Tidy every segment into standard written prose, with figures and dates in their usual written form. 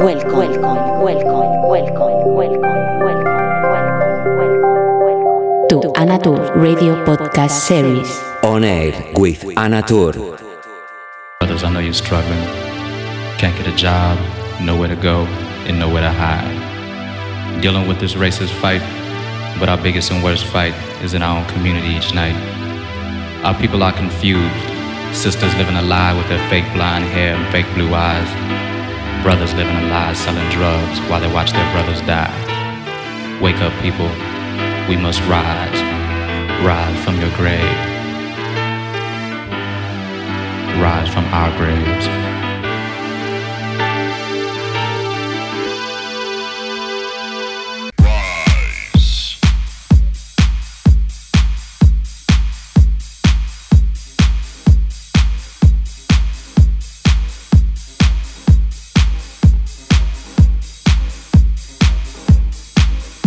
Welcome to Ana Tur Radio Podcast Series. On air with Ana Tur. Others, I know you're struggling. Can't get a job, nowhere to go, and nowhere to hide. Dealing with this racist fight, but our biggest and worst fight is in our own community each night. Our people are confused. Sisters living a lie with their fake blonde hair and fake blue eyes. Brothers living a lie, selling drugs while they watch their brothers die. Wake up, people. We must rise. Rise from your grave. Rise from our graves.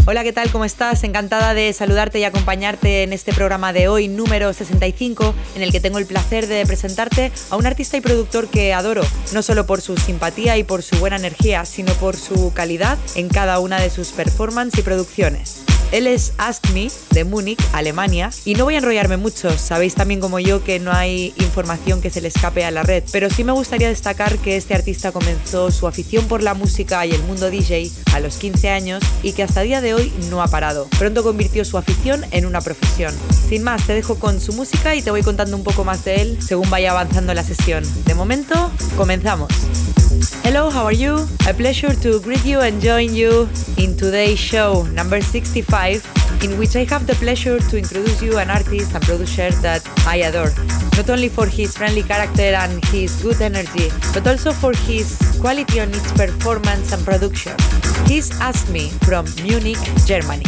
Hola, ¿qué tal? ¿Cómo estás? Encantada de saludarte y acompañarte en este programa de hoy, número 65, en el que tengo el placer de presentarte a un artista y productor que adoro, no solo por su simpatía y por su buena energía, sino por su calidad en cada una de sus performances y producciones. Él es Askme, de Múnich, Alemania, y no voy a enrollarme mucho. Sabéis también como yo que no hay información que se le escape a la red, pero sí me gustaría destacar que este artista comenzó su afición por la música y el mundo DJ a los 15 años y que hasta día de hoy no ha parado. Pronto convirtió su afición en una profesión. Sin más, te dejo con su música y te voy contando un poco más de él según vaya avanzando la sesión. De momento, comenzamos. Hello, how are you? A pleasure to greet you and join you in today's show, number 65, in which I have the pleasure to introduce you an artist and producer that I adore, not only for his friendly character and his good energy, but also for his quality on its performance and production. He's Askme from Munich, Germany.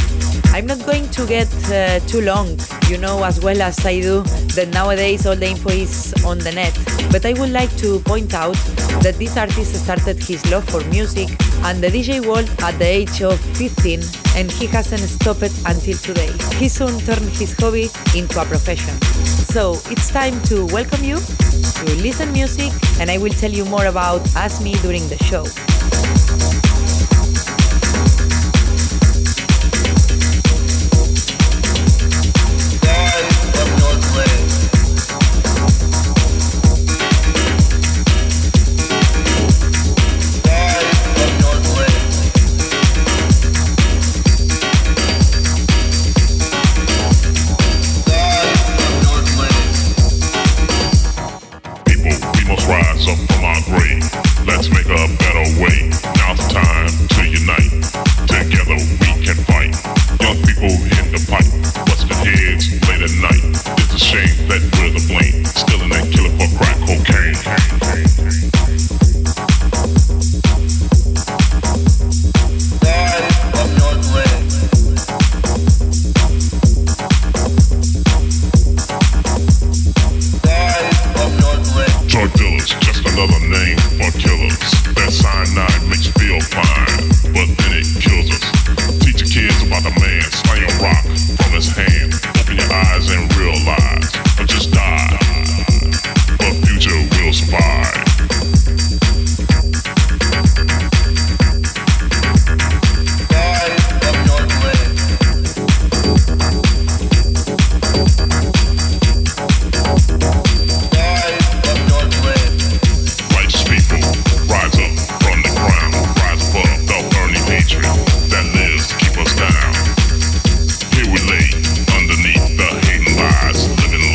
I'm not going to get too long, you know as well as I do that nowadays all the info is on the net, but I would like to point out that this artist started his love for music and the DJ world at the age of 15, and he hasn't stopped until today. He soon turned his hobby into a profession. So it's time to welcome you to listen music, and I will tell you more about Askme during the show. Living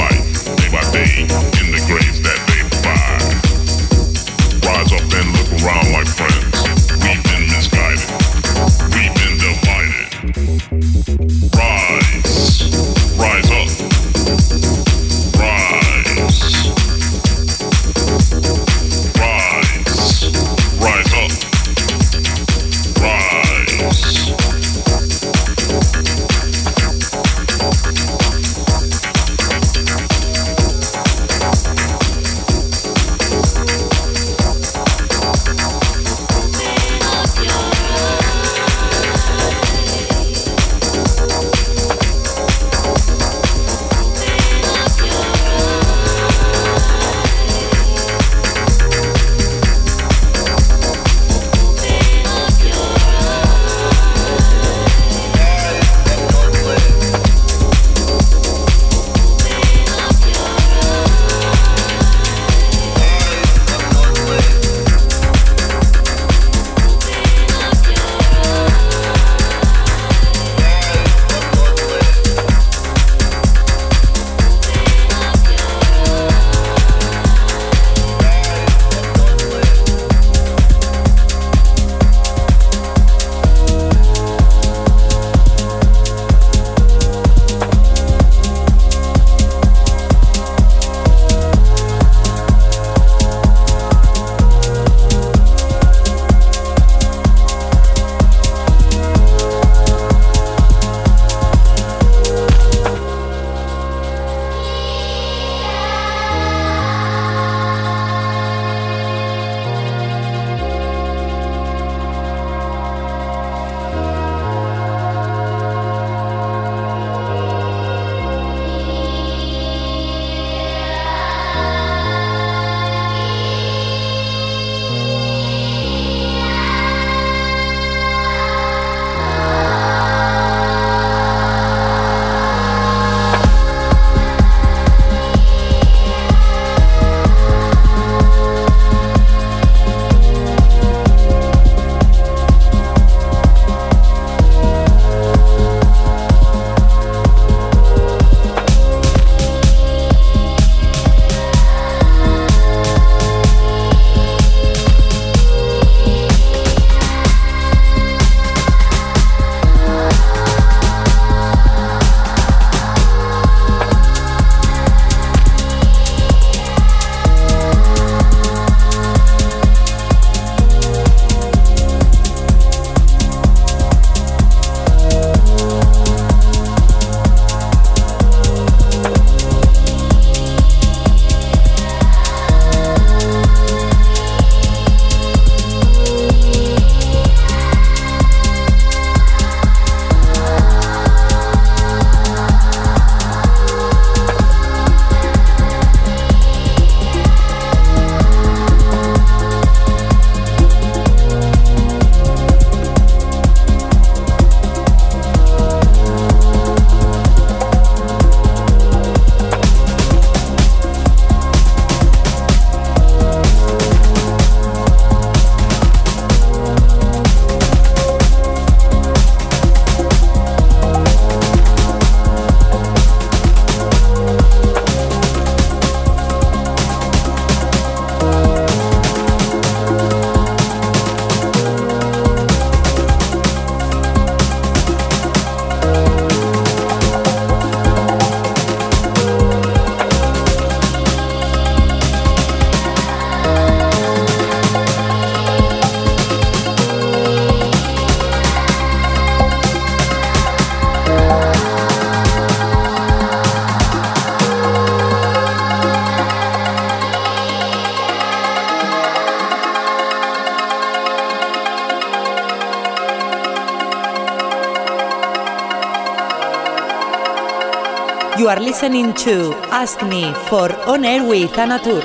You are listening to Askme for On Air with Ana Tur.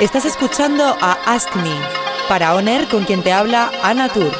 Estás escuchando a Askme para On Air, con quien te habla Ana Tur.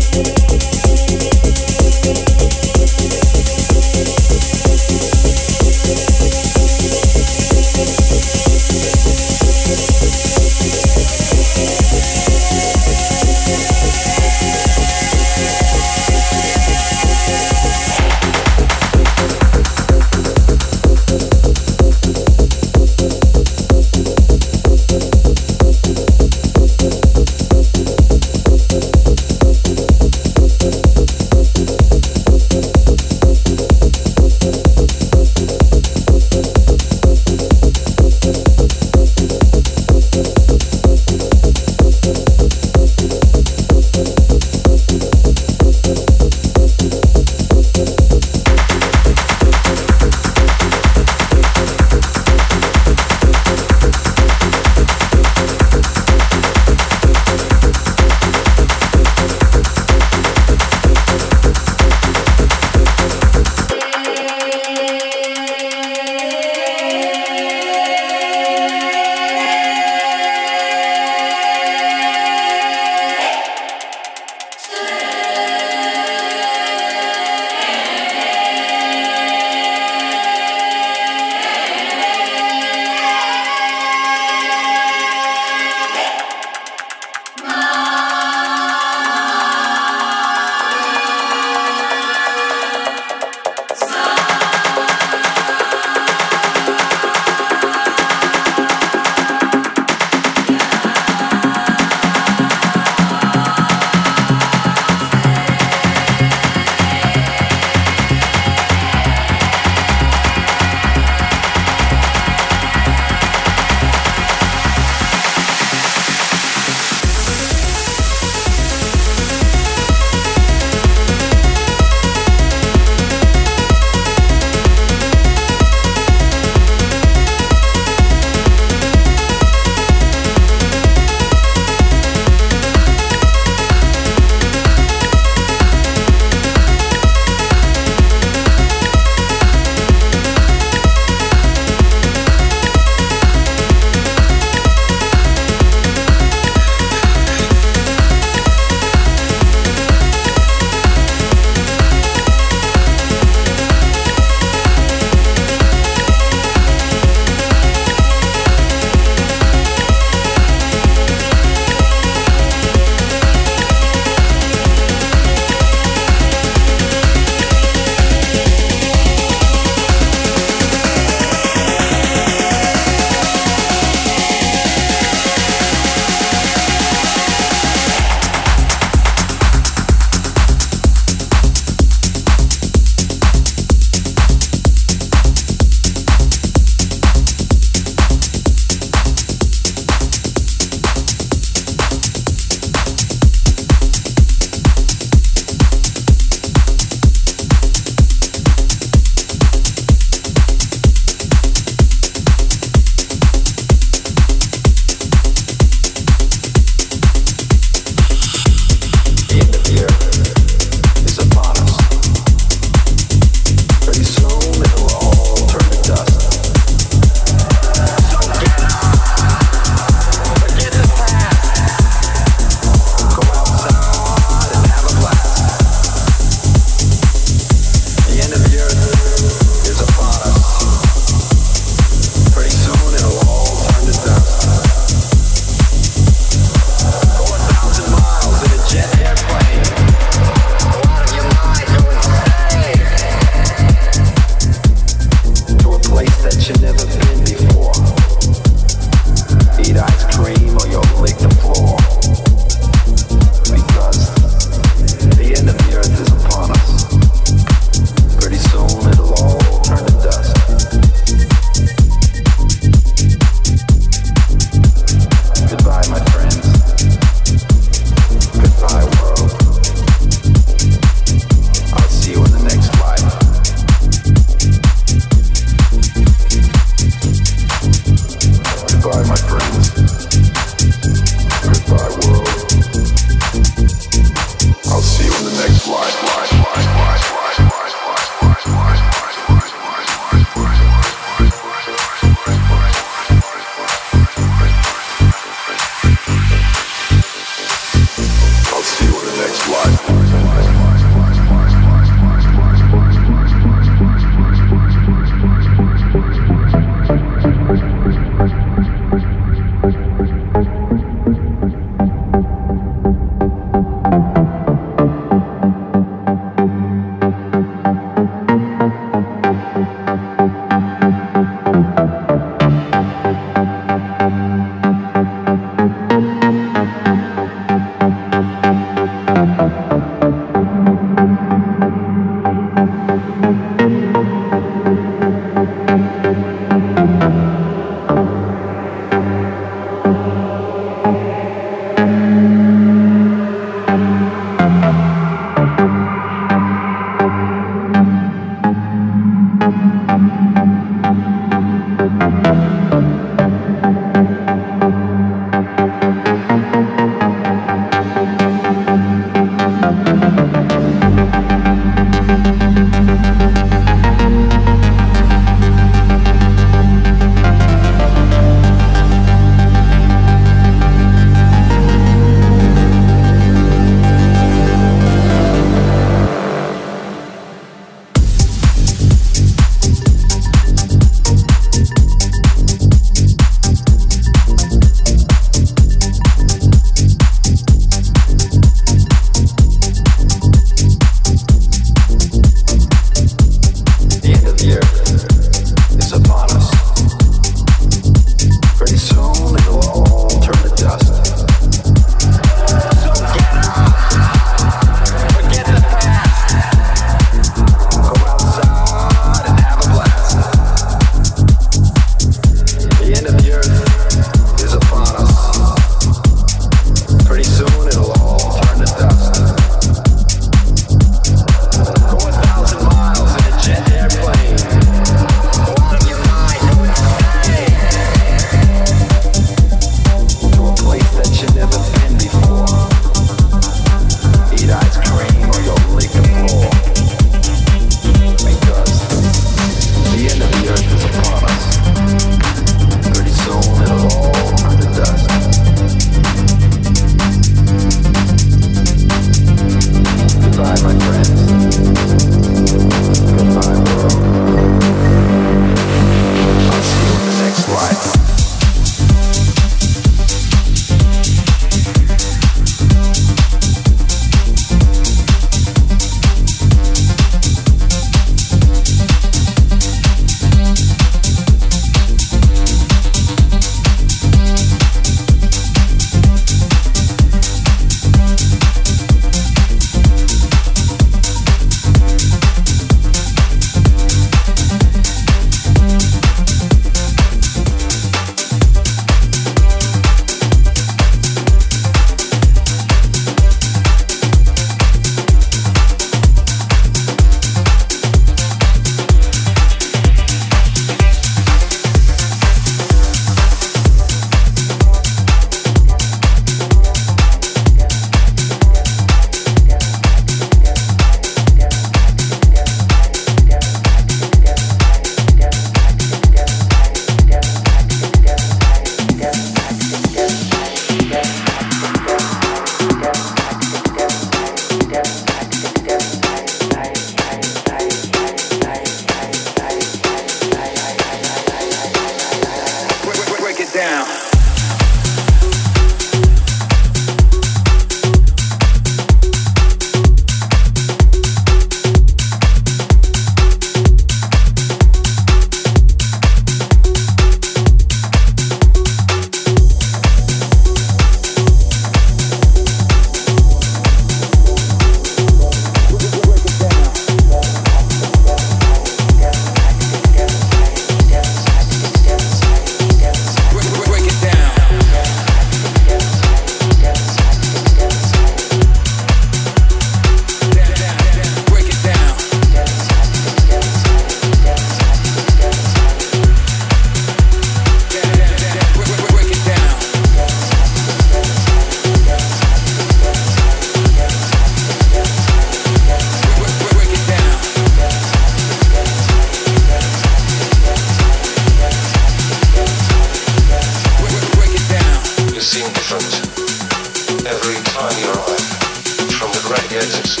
Best.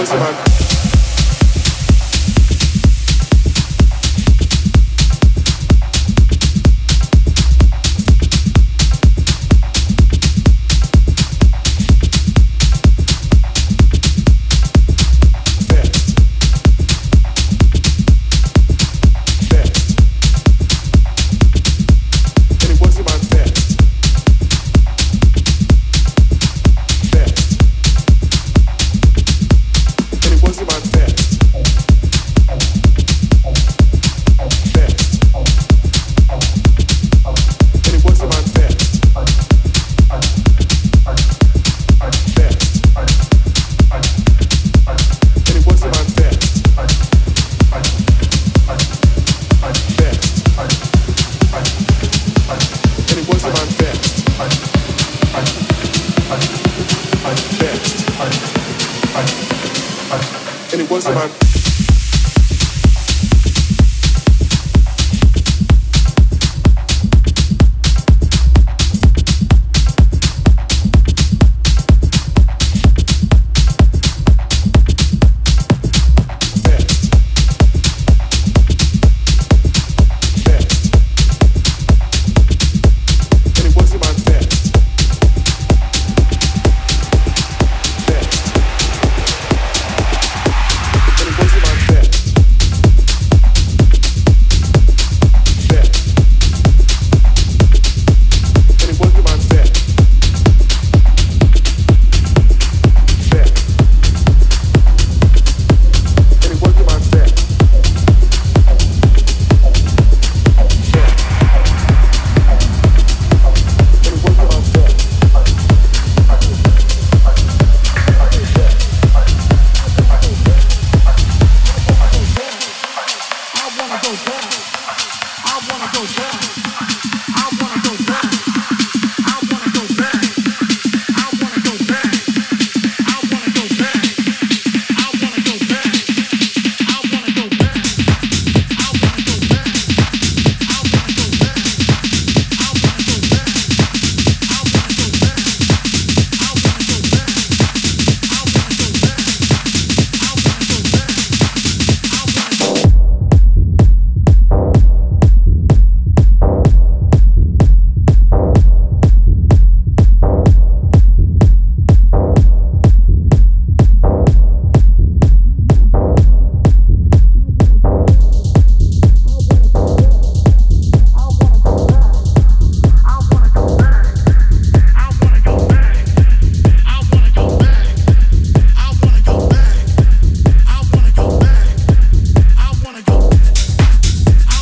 voice back.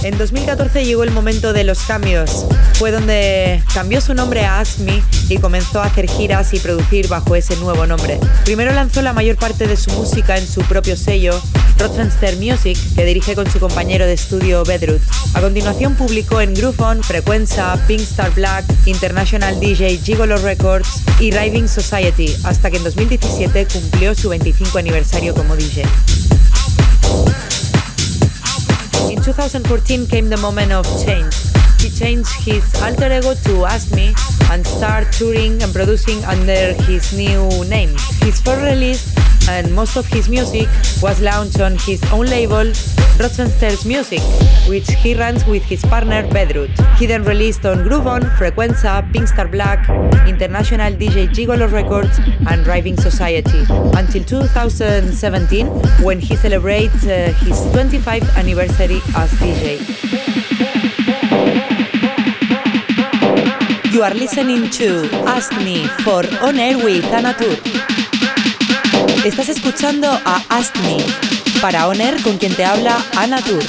En 2014 llegó el momento de los cambios. Fue donde cambió su nombre a Asmi y comenzó a hacer giras y producir bajo ese nuevo nombre. Primero lanzó la mayor parte de su música en su propio sello, Rottenster Music, que dirige con su compañero de estudio Bedrut. A continuación publicó en Groove On, Frecuencia, Pinkstar Black, International DJ, Gigolo Records y Driving Society, hasta que en 2017 cumplió su 25 aniversario como DJ. In 2014 came the moment of change. He changed his alter ego to Askme and started touring and producing under his new name. His first release and most of his music was launched on his own label, Rottenster Music, which he runs with his partner Bedrut. He then released on Groove On, Frecuencia, Pinkstar Black, International DJ, Gigolo Records and Driving Society until 2017, when he celebrates his 25th anniversary as DJ. You are listening to Askme for On Air with Ana Tur. Estás escuchando a Askme para On Air, con quien te habla Ana Tur.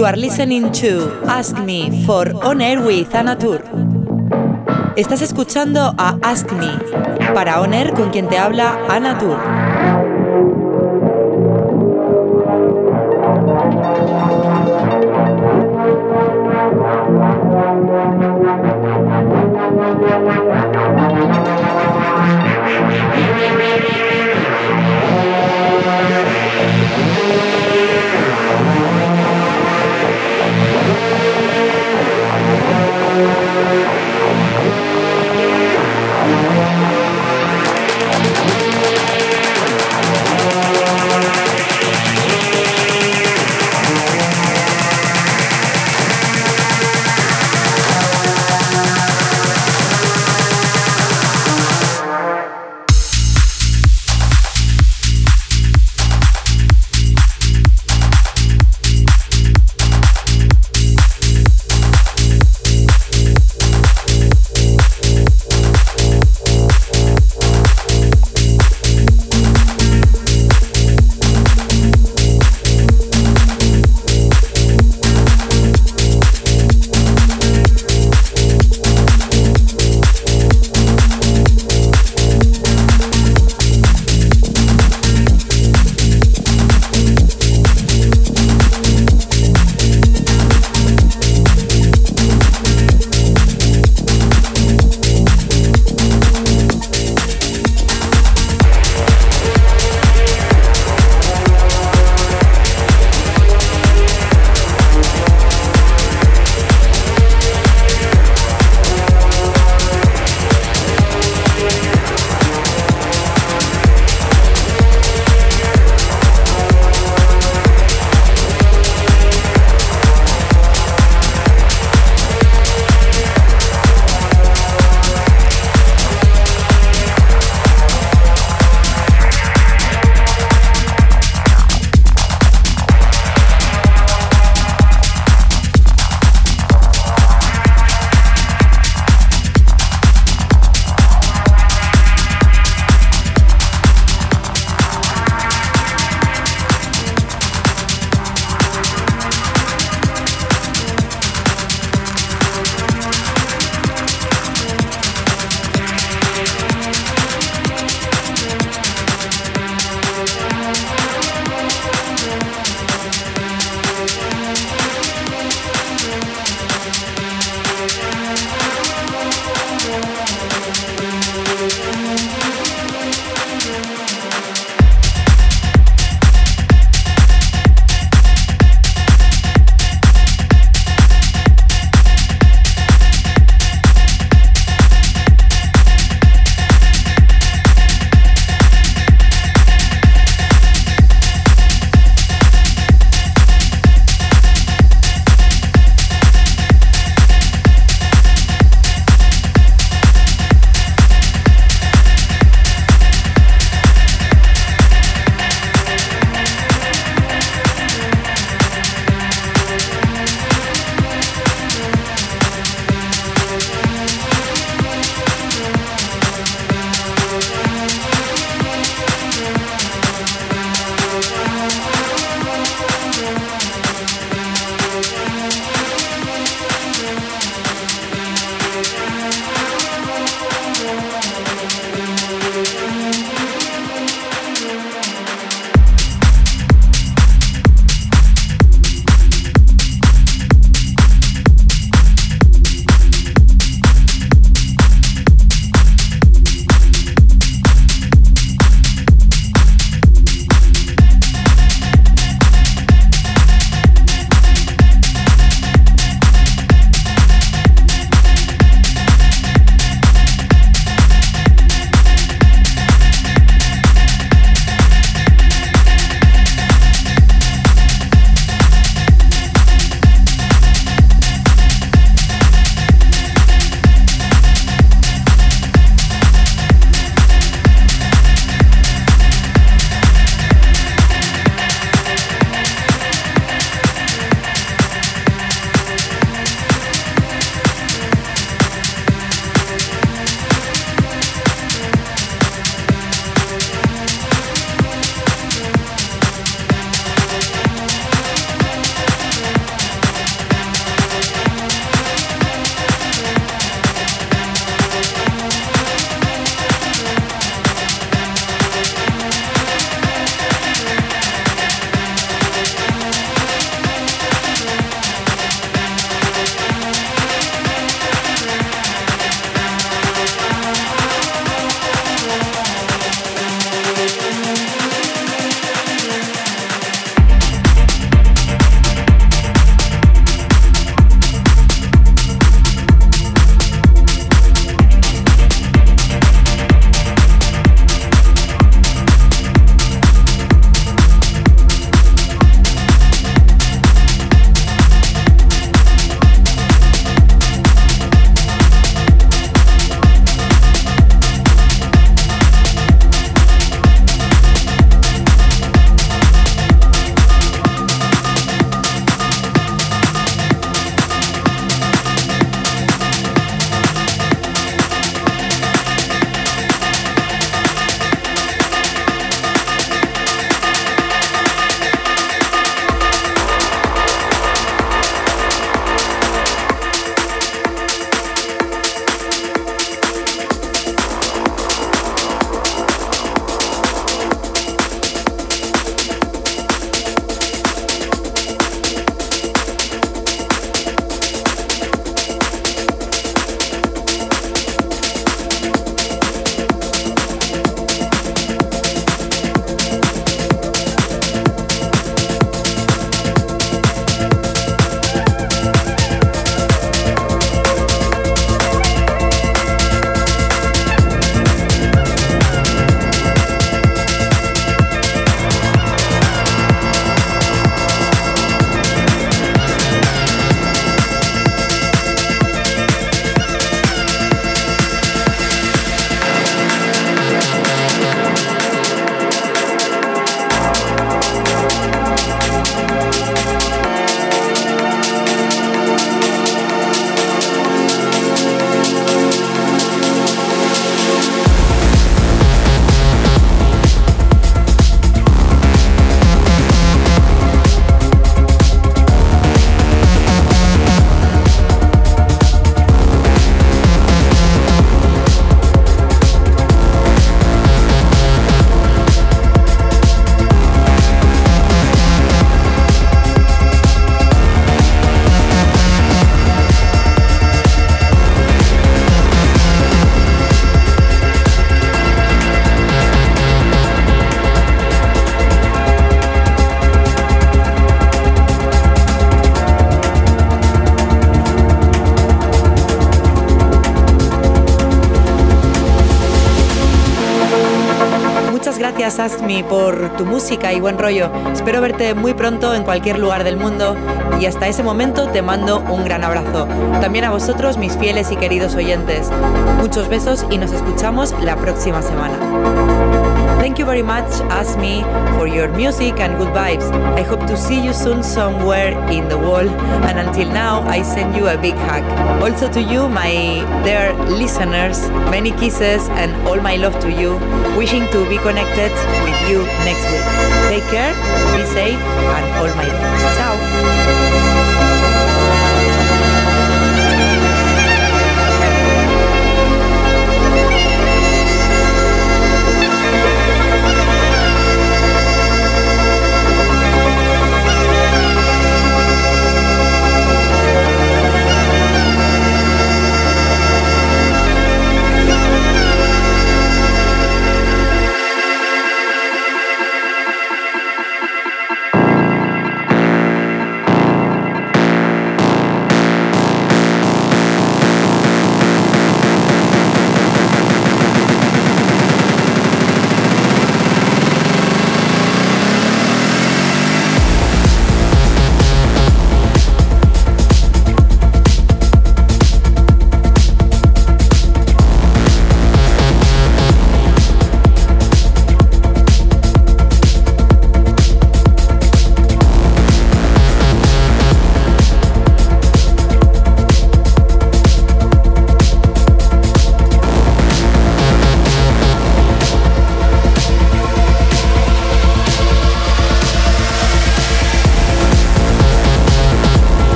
You are listening to Askme for On Air with Ana Tur. Estás escuchando a Askme para On Air con quien te habla Ana Tur. gracias, Askme, por tu música y buen rollo. Espero verte muy pronto en cualquier lugar del mundo y hasta ese momento te mando un gran abrazo. También a vosotros, mis fieles y queridos oyentes. Muchos besos y nos escuchamos la próxima semana. Thank you very much, Askme, for your music and good vibes. I hope to see you soon somewhere in the world. And until now, I send you a big hug. Also to you, my dear listeners, many kisses and all my love to you. Wishing to be connected with you next week. Take care, be safe, and all my love. Ciao.